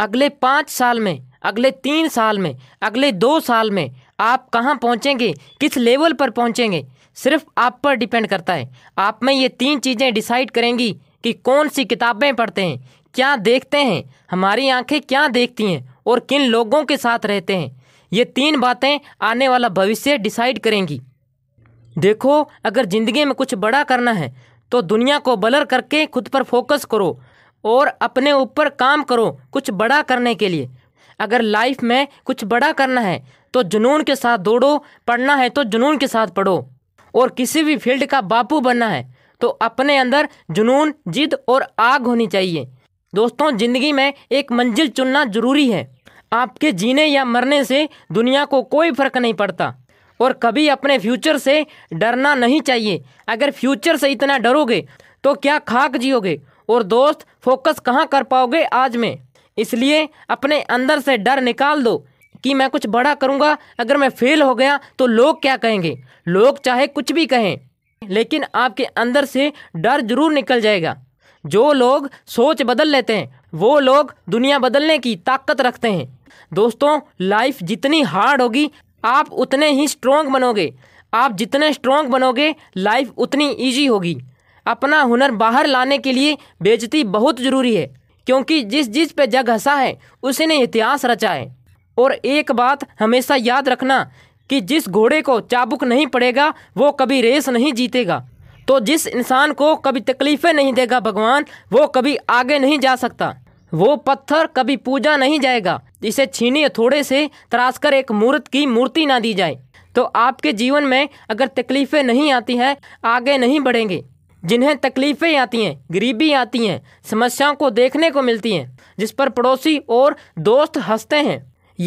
अगले 5 साल में, अगले 3 साल में, अगले 2 साल में आप कहाँ पहुँचेंगे, किस लेवल पर पहुँचेंगे, सिर्फ आप पर डिपेंड करता है। आप में ये 3 चीज़ें डिसाइड करेंगी कि कौन सी किताबें पढ़ते हैं, क्या देखते हैं, हमारी आंखें क्या देखती हैं और किन लोगों के साथ रहते हैं। ये 3 बातें आने वाला भविष्य डिसाइड करेंगी। देखो, अगर ज़िंदगी में कुछ बड़ा करना है तो दुनिया को ब्लर करके खुद पर फोकस करो और अपने ऊपर काम करो कुछ बड़ा करने के लिए। अगर लाइफ में कुछ बड़ा करना है तो जुनून के साथ दौड़ो, पढ़ना है तो जुनून के साथ पढ़ो। और किसी भी फील्ड का बापू बनना है तो अपने अंदर जुनून, जिद और आग होनी चाहिए। दोस्तों, ज़िंदगी में एक मंजिल चुनना ज़रूरी है। आपके जीने या मरने से दुनिया को कोई फ़र्क नहीं पड़ता। और कभी अपने फ्यूचर से डरना नहीं चाहिए। अगर फ्यूचर से इतना डरोगे तो क्या खाक जियोगे और दोस्त फोकस कहाँ कर पाओगे आज में। इसलिए अपने अंदर से डर निकाल दो कि मैं कुछ बड़ा करूँगा, अगर मैं फेल हो गया तो लोग क्या कहेंगे। लोग चाहे कुछ भी कहें, लेकिन आपके अंदर से डर जरूर निकल जाएगा। जो लोग सोच बदल लेते हैं वो लोग दुनिया बदलने की ताकत रखते हैं। दोस्तों, लाइफ जितनी हार्ड होगी आप उतने ही स्ट्रॉन्ग बनोगे। आप जितने स्ट्रॉन्ग बनोगे लाइफ उतनी इजी होगी। अपना हुनर बाहर लाने के लिए बेइज्जती बहुत ज़रूरी है, क्योंकि जिस जिस पे जग हंसा है उसी ने इतिहास रचा है। और एक बात हमेशा याद रखना कि जिस घोड़े को चाबुक नहीं पड़ेगा वो कभी रेस नहीं जीतेगा। तो जिस इंसान को कभी तकलीफ़ें नहीं देगा भगवान, वो कभी आगे नहीं जा सकता। वो पत्थर कभी पूजा नहीं जाएगा जिसे छीनी हथौड़े से तराशकर एक मूर्त की मूर्ति ना दी जाए। तो आपके जीवन में अगर तकलीफ़ें नहीं आती हैं, आगे नहीं बढ़ेंगे। जिन्हें तकलीफ़ें आती हैं, गरीबी आती हैं, समस्याओं को देखने को मिलती हैं, जिस पर पड़ोसी और दोस्त हंसते हैं,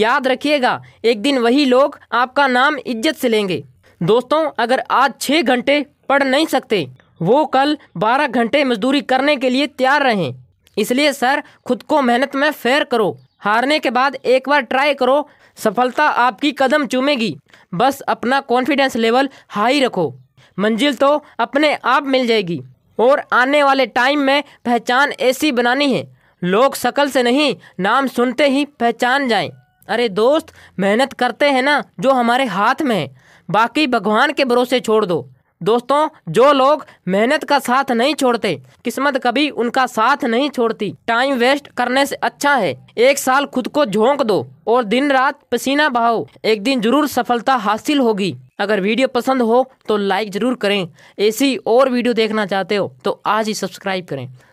याद रखिएगा एक दिन वही लोग आपका नाम इज्जत से लेंगे। दोस्तों, अगर आज 6 घंटे पढ़ नहीं सकते वो कल 12 घंटे मजदूरी करने के लिए तैयार रहें। इसलिए सर, खुद को मेहनत में फेयर करो। हारने के बाद एक बार ट्राई करो, सफलता आपकी कदम चूमेगी। बस अपना कॉन्फिडेंस लेवल हाई रखो, मंजिल तो अपने आप मिल जाएगी। और आने वाले टाइम में पहचान ऐसी बनानी है लोग शक्ल से नहीं, नाम सुनते ही पहचान जाएं। अरे दोस्त, मेहनत करते हैं ना जो हमारे हाथ में है, बाकी भगवान के भरोसे छोड़ दो। दोस्तों, जो लोग मेहनत का साथ नहीं छोड़ते, किस्मत कभी उनका साथ नहीं छोड़ती। टाइम वेस्ट करने से अच्छा है 1 साल खुद को झोंक दो और दिन रात पसीना बहाओ, एक दिन जरूर सफलता हासिल होगी। अगर वीडियो पसंद हो तो लाइक जरूर करें। ऐसी और वीडियो देखना चाहते हो तो आज ही सब्सक्राइब करें।